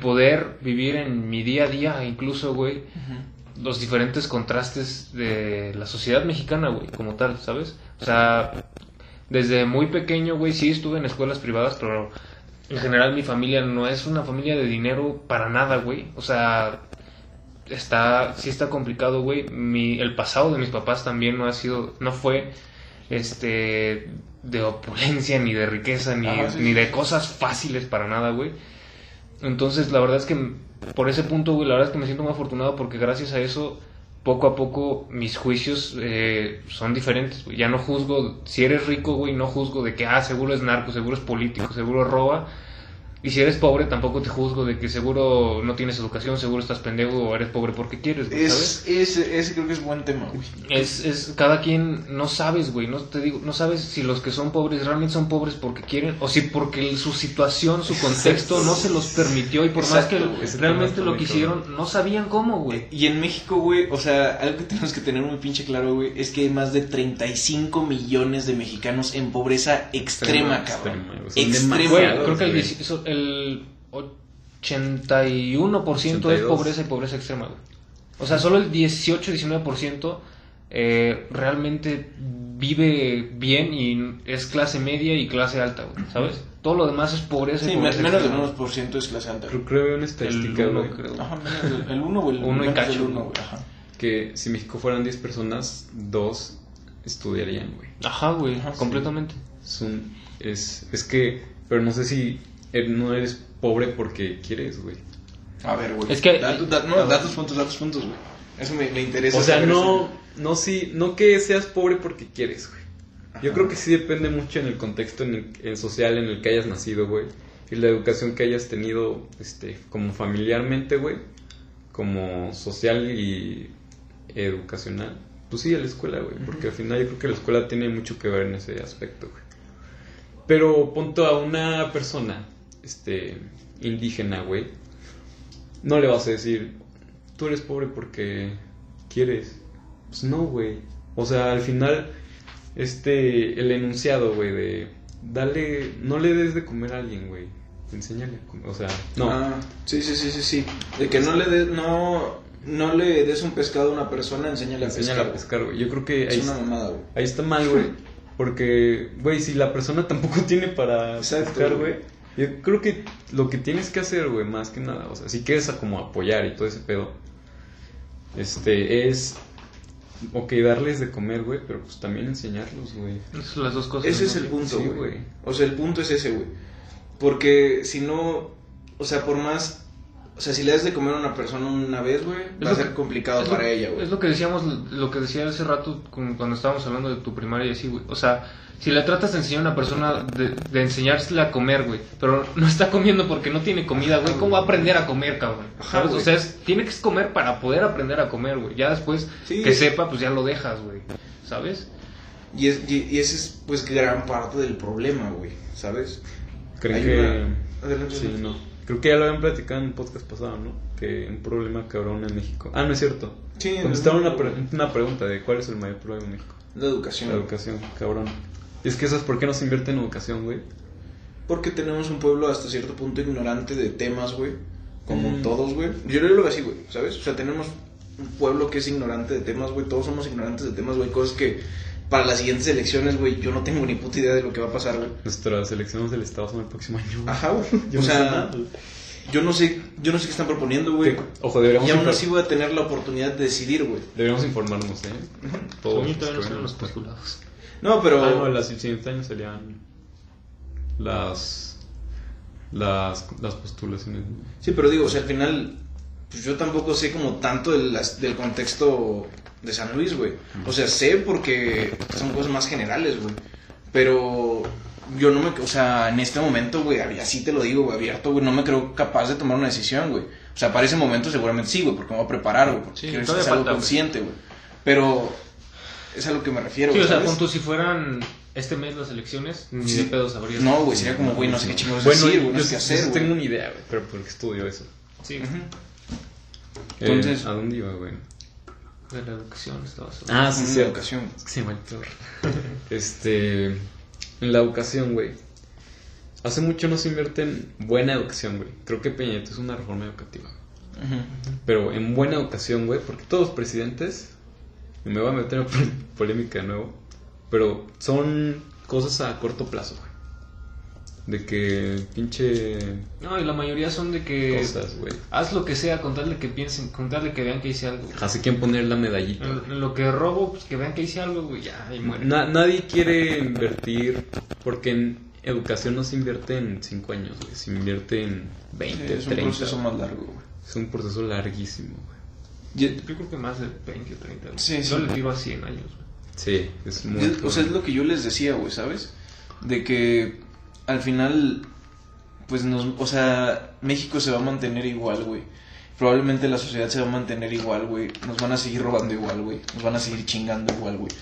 poder vivir en mi día a día, incluso, güey, uh-huh, los diferentes contrastes de la sociedad mexicana, güey, como tal, ¿sabes? O sea, desde muy pequeño, güey, sí estuve en escuelas privadas, pero en general mi familia no es una familia de dinero para nada, güey. O sea, sí está complicado, güey. El pasado de mis papás también no fue de opulencia, ni de riqueza, ni de cosas fáciles para nada, güey. Entonces, la verdad es que por ese punto, güey, la verdad es que me siento muy afortunado porque gracias a eso, poco a poco, mis juicios son diferentes, güey. Ya no juzgo, si eres rico, güey, no juzgo de que, seguro es narco, seguro es político, seguro roba. Y si eres pobre, tampoco te juzgo de que seguro no tienes educación, seguro estás pendejo o eres pobre porque quieres, güey, ¿sabes? Ese creo que es buen tema, güey. Es cada quien, no sabes, güey, no sabes si los que son pobres realmente son pobres porque quieren o si porque su situación, su contexto no se los permitió y por exacto, más que realmente lo que hicieron, no sabían cómo, güey. Y en México, güey, o sea, algo que tenemos que tener muy pinche claro, güey, es que hay más de 35 millones de mexicanos en pobreza extrema, cabrón. Extrema. Güey, creo que el 81% es pobreza y pobreza extrema, güey. O sea, solo el 18-19% realmente vive bien y es clase media y clase alta, güey, ¿sabes? Todo lo demás es pobreza, sí, y pobreza menos extrema. Del 1% es clase alta. Creo que hay una estadística, creo. Ajá, menos el 1 o el 1 y cacho, uno, güey. Ajá. Que si México fueran 10 personas, 2 estudiarían, güey. Ajá, güey, ajá, completamente. Sí. Es que, pero no sé si no eres pobre porque quieres, güey. A ver, güey. Es que datos, puntos, güey. Eso me interesa. O sea, no que seas pobre porque quieres, güey. Ajá. Yo creo que sí depende mucho en el contexto en el social en el que hayas nacido, güey. Y la educación que hayas tenido, como familiarmente, güey. Como social y educacional. Pues sí, a la escuela, güey. Ajá. Porque al final yo creo que la escuela tiene mucho que ver en ese aspecto, güey. Pero ponte a una persona indígena, güey, no le vas a decir, tú eres pobre porque quieres. Pues no, güey. O sea, al final, el enunciado, güey, de dale, no le des de comer a alguien, güey, enséñale a comer, o sea, no. Ah, sí, de que no le des un pescado a una persona, enséñale a pescar, güey. Yo creo que es una mamada, güey. Ahí está mal, güey. Porque, güey, si la persona tampoco tiene para pescar, güey, yo creo que lo que tienes que hacer, güey, más que nada, o sea, si quieres como apoyar y todo ese pedo, es, ok, darles de comer, güey, pero pues también enseñarlos, güey. Son las dos cosas. Ese es el punto, güey. Sí, o sea, el punto es ese, güey. Porque si no, o sea, por más... O sea, si le das de comer a una persona una vez, güey, va a ser complicado para ella, güey. Es lo que decíamos, lo que decía hace rato cuando estábamos hablando de tu primaria y así, güey. O sea, si le tratas de enseñar a una persona de enseñársela a comer, güey, pero no está comiendo porque no tiene comida, güey, ¿cómo va a aprender a comer, cabrón? Ajá, ¿sabes? O sea, tiene que comer para poder aprender a comer, güey. Ya después que sepa, pues ya lo dejas, güey, ¿sabes? Y ese es, pues, gran parte del problema, güey, ¿sabes? Creo que... Adelante, sí, no. Creo que ya lo habían platicado en un podcast pasado, ¿no? Que un problema cabrón en México. Ah, no es cierto. Sí. Contestaron una pregunta de cuál es el mayor problema en México. La educación, cabrón. Y es que eso es por qué no se invierte en educación, güey. Porque tenemos un pueblo hasta cierto punto ignorante de temas, güey. Como todos, güey. Yo lo digo así, güey, ¿sabes? O sea, tenemos un pueblo que es ignorante de temas, güey. Todos somos ignorantes de temas, güey. Cosas que... Para las siguientes elecciones, güey, yo no tengo ni puta idea de lo que va a pasar, güey. Nuestras elecciones del estado son el próximo año, güey. Ajá, güey. Yo no sé qué están proponiendo, güey. Ojo, deberíamos... Y aún así voy a tener la oportunidad de decidir, güey. Deberíamos informarnos, Todos los postulados. No, pero... Ah, no, las siguientes años serían... Las postulaciones. Sí, pero digo, o sea, al final... Pues yo tampoco sé como tanto del contexto... de San Luis, güey. O sea, sé porque son cosas más generales, güey. Pero yo no me, o sea, en este momento, güey, así te lo digo, güey, abierto, güey, no me creo capaz de tomar una decisión, güey. O sea, para ese momento seguramente sí, güey, porque me voy a preparar, güey, porque sí, es algo falta, consciente, güey. Pero es a lo que me refiero, güey. Sí, ¿sabes? O sea, punto, si fueran este mes las elecciones, ni de pedos habría. No, güey, sería como, güey, no sé qué chingados decir, güey, no sé qué hacer, güey. Yo tengo una idea, güey, pero porque estudio eso. Sí. Entonces, ¿a dónde iba, güey? De la educación, Estados Unidos. Ah, sí, sí, educación. Sí, mal peor. En la educación, güey. Hace mucho no se invierte en buena educación, güey. Creo que Peña Nieto es una reforma educativa. Uh-huh. Pero en buena educación, güey, porque todos los presidentes, me voy a meter en polémica de nuevo, pero son cosas a corto plazo, güey. De que pinche... No, y la mayoría son de que... Cosas, güey. Haz lo que sea, con tal de que piensen, con tal de que vean que hice algo. Así quieren poner la medallita. En lo que robo, pues que vean que hice algo, güey, ya, y muere. Nadie quiere invertir, porque en educación no se invierte en 5 años, güey. Se invierte en 20, 30. Es un proceso más largo, güey. Es un proceso larguísimo, güey. Yo creo que más de 20, 30. Sí, sí. Yo le digo a 100 años, güey. Sí, es muy... O sea, es lo que yo les decía, güey, ¿sabes? De que... Al final, pues nos, o sea, México se va a mantener igual, güey. Probablemente la sociedad se va a mantener igual, güey. Nos van a seguir robando igual, güey. Nos van a seguir chingando igual, güey.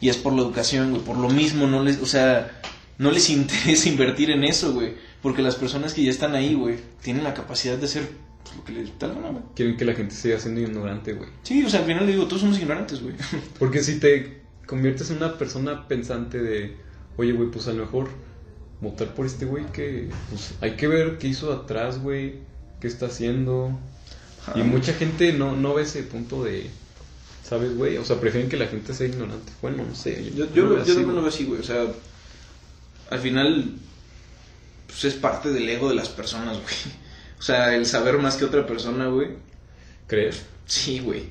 Y es por la educación, güey. Por lo mismo, no les, o sea, no les interesa invertir en eso, güey. Porque las personas que ya están ahí, güey, tienen la capacidad de hacer pues, lo que les da la gana, güey. Quieren que la gente siga siendo ignorante, güey. Sí, o sea, al final le digo, todos somos ignorantes, güey. Porque si te conviertes en una persona pensante de, oye, güey, pues a lo mejor... votar por este güey que... Pues, hay que ver qué hizo atrás, güey. Qué está haciendo. Y mucha gente no ve ese punto de... ¿Sabes, güey? O sea, prefieren que la gente sea ignorante. Bueno, no sé. Yo también lo veo así, güey. O sea, al final... Pues es parte del ego de las personas, güey. O sea, el saber más que otra persona, güey. ¿Creer? Sí, güey.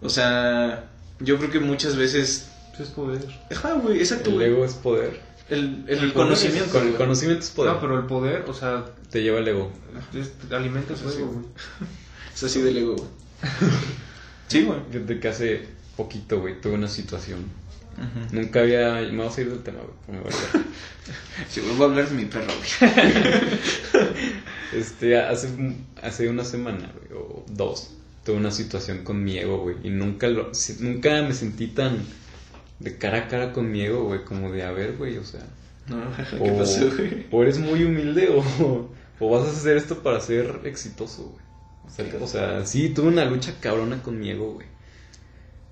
O sea... Yo creo que muchas veces... Pues es poder. Ajá, güey. Exacto, güey. El ego es poder. El conocimiento. Con el conocimiento es poder. No, pero el poder, o sea, te lleva el ego. Alimenta el ego, güey. Es así del ego, güey. Sí, güey. Desde que hace poquito, güey, tuve una situación. Uh-huh. Nunca había... Me voy a salir del tema, güey. Si vuelvo a hablar de mi perro, güey. Hace una semana, güey, o 2, tuve una situación con mi ego, güey. Y nunca me sentí tan... de cara a cara conmigo, güey, como de a ver, güey, o sea, no, ¿qué pasó, güey? O eres muy humilde o vas a hacer esto para ser exitoso, güey. O sea, sí, tuve una lucha cabrona con mi ego, güey.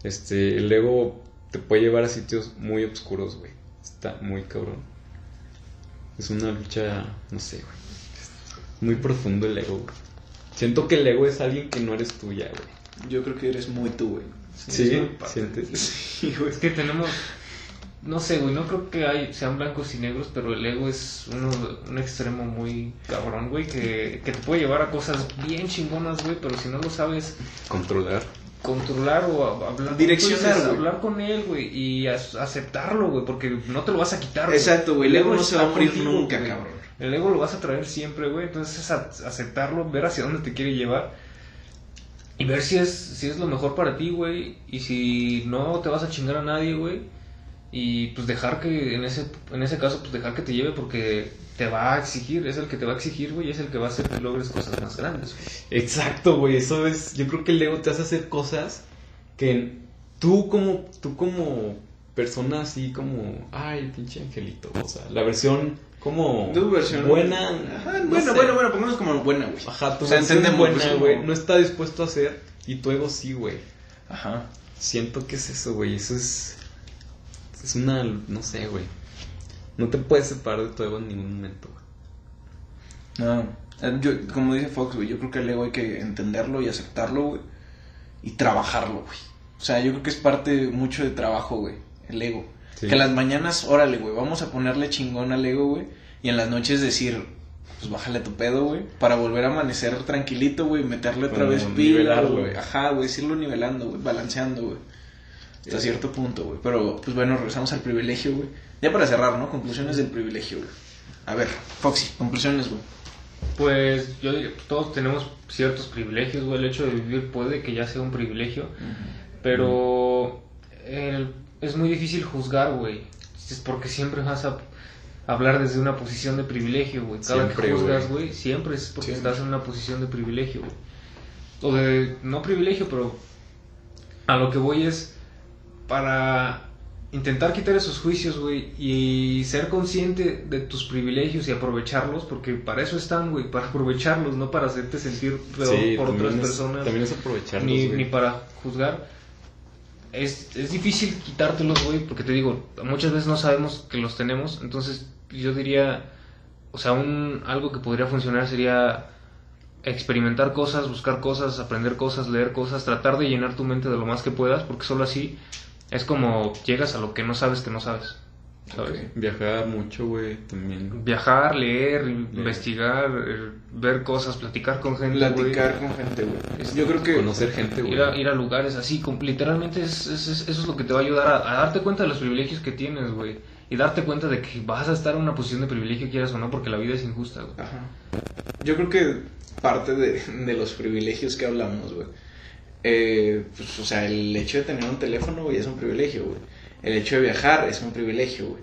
El ego te puede llevar a sitios muy oscuros, güey. Está muy cabrón. Es una lucha, no sé, güey. Muy profundo el ego, güey. Siento que el ego es alguien que no eres tú ya, güey. Yo creo que eres muy tú, güey. Sí, sientes. Sí, güey. Es que tenemos, no sé, güey, no creo que sean blancos y negros, pero el ego es un extremo muy cabrón, güey, que te puede llevar a cosas bien chingonas, güey, pero si no lo sabes controlar o hablar, direccionar, güey. Hablar con él, güey, y aceptarlo, güey, porque no te lo vas a quitar. Exacto, güey, el ego no se va a morir nunca, güey. Cabrón. El ego lo vas a traer siempre, güey, entonces es aceptarlo, ver hacia dónde te quiere llevar. Y ver si es lo mejor para ti, güey. Y si no te vas a chingar a nadie, güey. Y pues dejar que, en ese caso, pues dejar que te lleve porque te va a exigir. Es el que te va a exigir, güey. Es el que va a hacer que logres cosas más grandes, güey. Exacto, güey. Eso es... Yo creo que el ego te hace hacer cosas que tú como persona así como... Ay, pinche angelito. O sea, la versión... Como versión, buena, ajá, no bueno, sé. Bueno, pongamos como buena, güey. Ajá, tú o sea, entendemos buena, güey. No está dispuesto a hacer y tu ego sí, güey. Ajá. Siento que es eso, güey. Eso es una, no sé, güey. No te puedes separar de tu ego en ningún momento, güey. No, yo, como dice Fox, güey, yo creo que el ego hay que entenderlo y aceptarlo, güey. Y trabajarlo, güey. O sea, yo creo que es parte mucho de trabajo, güey. El ego. Sí. Que las mañanas, órale, güey, vamos a ponerle chingón al ego, güey. Y en las noches decir, pues bájale tu pedo, güey. Para volver a amanecer tranquilito, güey. Meterle otra vez pila, güey. Ajá, güey, irlo nivelando, güey, balanceando, güey. Hasta cierto punto, güey. Pero, pues bueno, regresamos al privilegio, güey. Ya para cerrar, ¿no? Conclusiones del privilegio, güey. A ver, Foxy, conclusiones, güey. Pues yo diría, pues, todos tenemos ciertos privilegios, güey. El hecho de vivir puede que ya sea un privilegio. Uh-huh. Pero... Es muy difícil juzgar, güey. Porque siempre vas a... hablar desde una posición de privilegio, güey. Cada siempre, que juzgas, güey, siempre es porque siempre estás en una posición de privilegio, güey. O de, no privilegio, pero a lo que voy es para intentar quitar esos juicios, güey, y ser consciente de tus privilegios y aprovecharlos, porque para eso están, güey, para aprovecharlos, no para hacerte sentir peor por otras personas. También es aprovecharlos, ni para juzgar. Es difícil quitártelos, güey, porque te digo, muchas veces no sabemos que los tenemos. Entonces yo diría, o sea, algo que podría funcionar sería experimentar cosas, buscar cosas, aprender cosas, leer cosas, tratar de llenar tu mente de lo más que puedas, porque solo así es como llegas a lo que no sabes, ¿sabes? Okay. Viajar mucho, güey, también. Viajar, leer, investigar, ver cosas, platicar con gente, güey. Yo creo que conocer gente, güey. Ir a lugares así, literalmente eso es lo que te va a ayudar a darte cuenta de los privilegios que tienes, güey. Y darte cuenta de que vas a estar en una posición de privilegio, quieras o no, porque la vida es injusta, güey. Ajá. Yo creo que parte de los privilegios que hablamos, güey. Pues, o sea, el hecho de tener un teléfono, güey, es un privilegio, güey. El hecho de viajar es un privilegio, güey.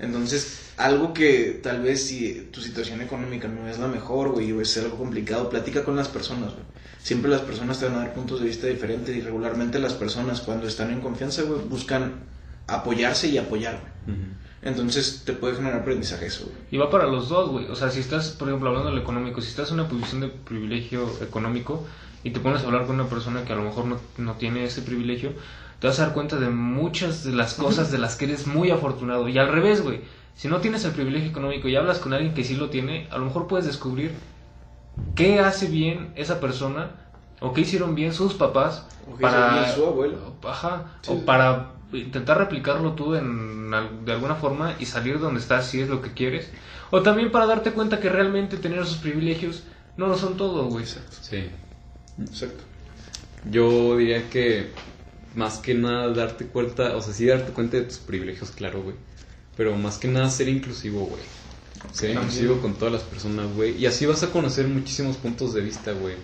Entonces, algo que tal vez si tu situación económica no es la mejor, güey, o es algo complicado, platica con las personas, güey. Siempre las personas te van a dar puntos de vista diferentes y regularmente las personas cuando están en confianza, güey, buscan apoyarse y apoyar, güey. Uh-huh. Entonces te puede generar aprendizaje eso, güey. Y va para los dos, güey. O sea, si estás, por ejemplo, hablando de lo económico, si estás en una posición de privilegio económico y te pones a hablar con una persona que a lo mejor no tiene ese privilegio, te vas a dar cuenta de muchas de las cosas de las que eres muy afortunado. Y al revés, güey, si no tienes el privilegio económico y hablas con alguien que sí lo tiene, a lo mejor puedes descubrir qué hace bien esa persona o qué hicieron bien sus papás o qué hizo bien su abuelo. Ajá, sí. O para intentar replicarlo tú de alguna forma y salir de donde estás si es lo que quieres. O también para darte cuenta que realmente tener esos privilegios no lo son todo, güey. Sí. Exacto. Yo diría que más que nada darte cuenta, o sea, sí darte cuenta de tus privilegios, claro, güey, pero más que nada ser inclusivo, güey. Ser inclusivo con todas las personas, güey, y así vas a conocer muchísimos puntos de vista, güey.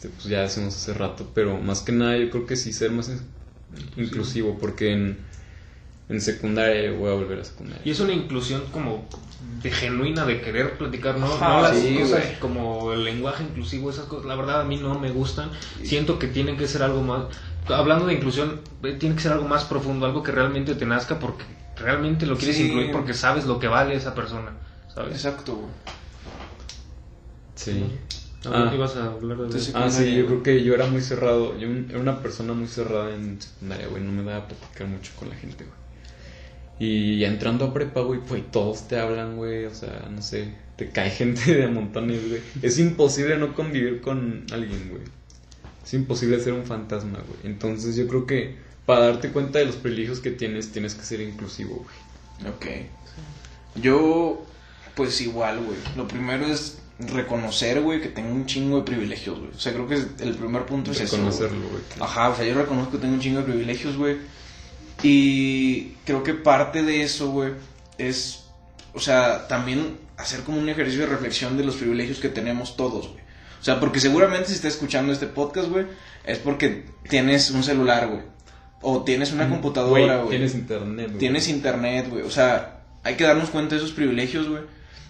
Pues ya decimos hace rato, pero más que nada yo creo que sí ser más inclusivo, porque en secundaria voy a volver a secundaria. Y es una inclusión como de genuina, de querer platicar, ¿no? Cosas como el lenguaje inclusivo, esas cosas, la verdad a mí no me gustan. Siento que tienen que ser algo más, hablando de inclusión, tiene que ser algo más profundo, algo que realmente te nazca porque realmente lo quieres incluir porque sabes lo que vale esa persona, ¿sabes? Exacto. Sí. ¿Qué ibas a hablar de eso? Sí, yo creo que yo era muy cerrado, yo era una persona muy cerrada en secundaria, güey, no me daba a platicar mucho con la gente, güey. Y entrando a prepa, güey, pues todos te hablan, güey, o sea, no sé, te cae gente de montones, güey. Es imposible no convivir con alguien, güey. Es imposible ser un fantasma, güey. Entonces yo creo que para darte cuenta de los privilegios que tienes, tienes que ser inclusivo, güey. Ok. Yo, pues igual, güey. Lo primero es reconocer, güey, que tengo un chingo de privilegios, güey. O sea, creo que el primer punto es eso. Reconocerlo, güey. Ajá, o sea, yo reconozco que tengo un chingo de privilegios, güey. Y creo que parte de eso, güey, es, o sea, también hacer como un ejercicio de reflexión de los privilegios que tenemos todos, güey. O sea, porque seguramente si estás escuchando este podcast, güey, es porque tienes un celular, güey. O tienes una computadora, güey. Tienes internet, güey. O sea, hay que darnos cuenta de esos privilegios, güey.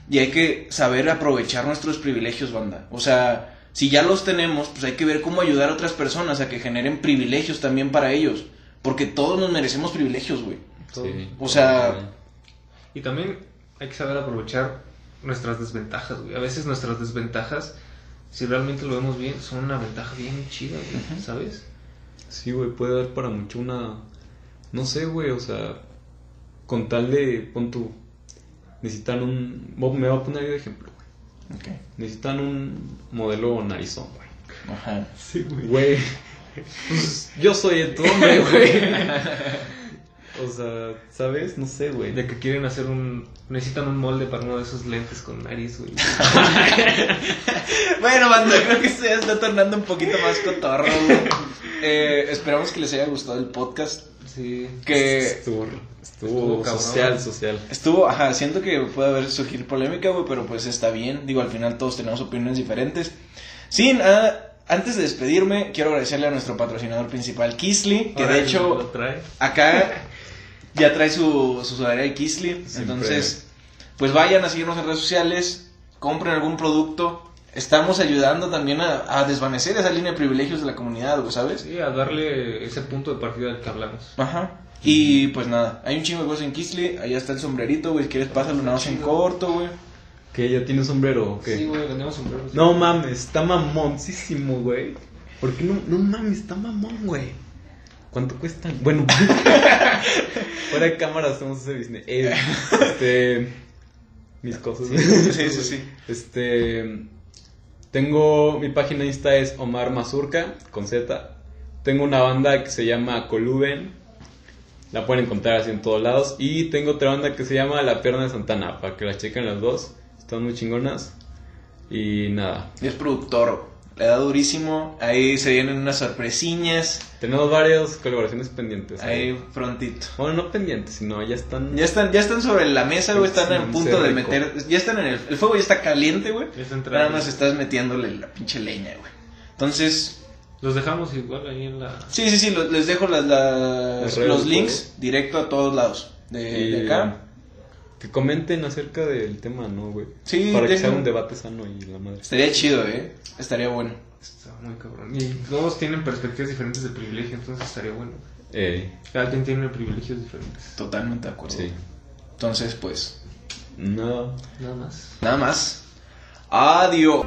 Y hay que saber aprovechar nuestros privilegios, banda. O sea, si ya los tenemos, pues hay que ver cómo ayudar a otras personas a que generen privilegios también para ellos. Porque todos nos merecemos privilegios, güey. Sí, o sea, y también hay que saber aprovechar nuestras desventajas, güey. A veces nuestras desventajas, si realmente lo vemos bien, son una ventaja bien chida, güey, uh-huh. ¿Sabes? Sí, güey, puede dar para mucho una, no sé, güey, o sea, con tal de, pon tu, necesitan un, me voy a poner de ejemplo, güey. Okay. Necesitan un modelo narizón, güey. Ajá. Sí, güey. Güey, pues yo soy el hombre, güey. O sea, ¿sabes? No sé, güey. De que quieren hacer necesitan un molde para uno de esos lentes con nariz, güey. Bueno, banda, creo que se está tornando un poquito más cotorro, güey. Esperamos que les haya gustado el podcast. Sí. Que estuvo cabrón, social. Estuvo, ajá, siento que puede haber surgir polémica, güey, pero pues está bien. Digo, al final todos tenemos opiniones diferentes. Sí, nada. Antes de despedirme, quiero agradecerle a nuestro patrocinador principal, Kisly, que de hecho acá ya trae su sudadera de Kisly. Entonces, pues vayan a seguirnos en redes sociales, compren algún producto. Estamos ayudando también a desvanecer esa línea de privilegios de la comunidad, ¿sabes? Sí, a darle ese punto de partida del que hablamos. Ajá. Y pues nada, hay un chingo de cosas en Kisly. Allá está el sombrerito, güey. ¿Quieres pásalo una vez en corto, güey? ¿Qué? ¿Ya tiene sombrero o qué? Sí, güey, tenemos sombrero. Sí. No mames, está mamoncísimo, güey. ¿Por qué no? No mames, está mamón, güey. ¿Cuánto cuesta? Bueno, fuera de cámara hacemos ese business. Mis cosas. Sí. Tengo, mi página Insta es Omar Mazurka, con Z. Tengo una banda que se llama Coluben. La pueden encontrar así en todos lados. Y tengo otra banda que se llama La Pierna de Santana, para que las chequen las dos. Están muy chingonas. Y nada. Y es productor, le da durísimo. Ahí se vienen unas sorpresillas. Tenemos varias colaboraciones pendientes. Ahí prontito. Bueno, no pendientes, sino ya están sobre la mesa, güey. Están a punto de meter. Ya están en el fuego, ya está caliente, güey. Nada más estás metiéndole la pinche leña, güey. Entonces. Los dejamos igual ahí en la... Sí, les dejo los links directo a todos lados de acá. Que comenten acerca del tema, ¿no, güey? Sí, para que sea un debate sano y la madre. Estaría chido, estaría bueno. Está muy cabrón. Y todos tienen perspectivas diferentes de privilegio, entonces estaría bueno. Cada quien tiene privilegios diferentes. Totalmente de acuerdo. Sí. Entonces, pues... Nada más. Adiós.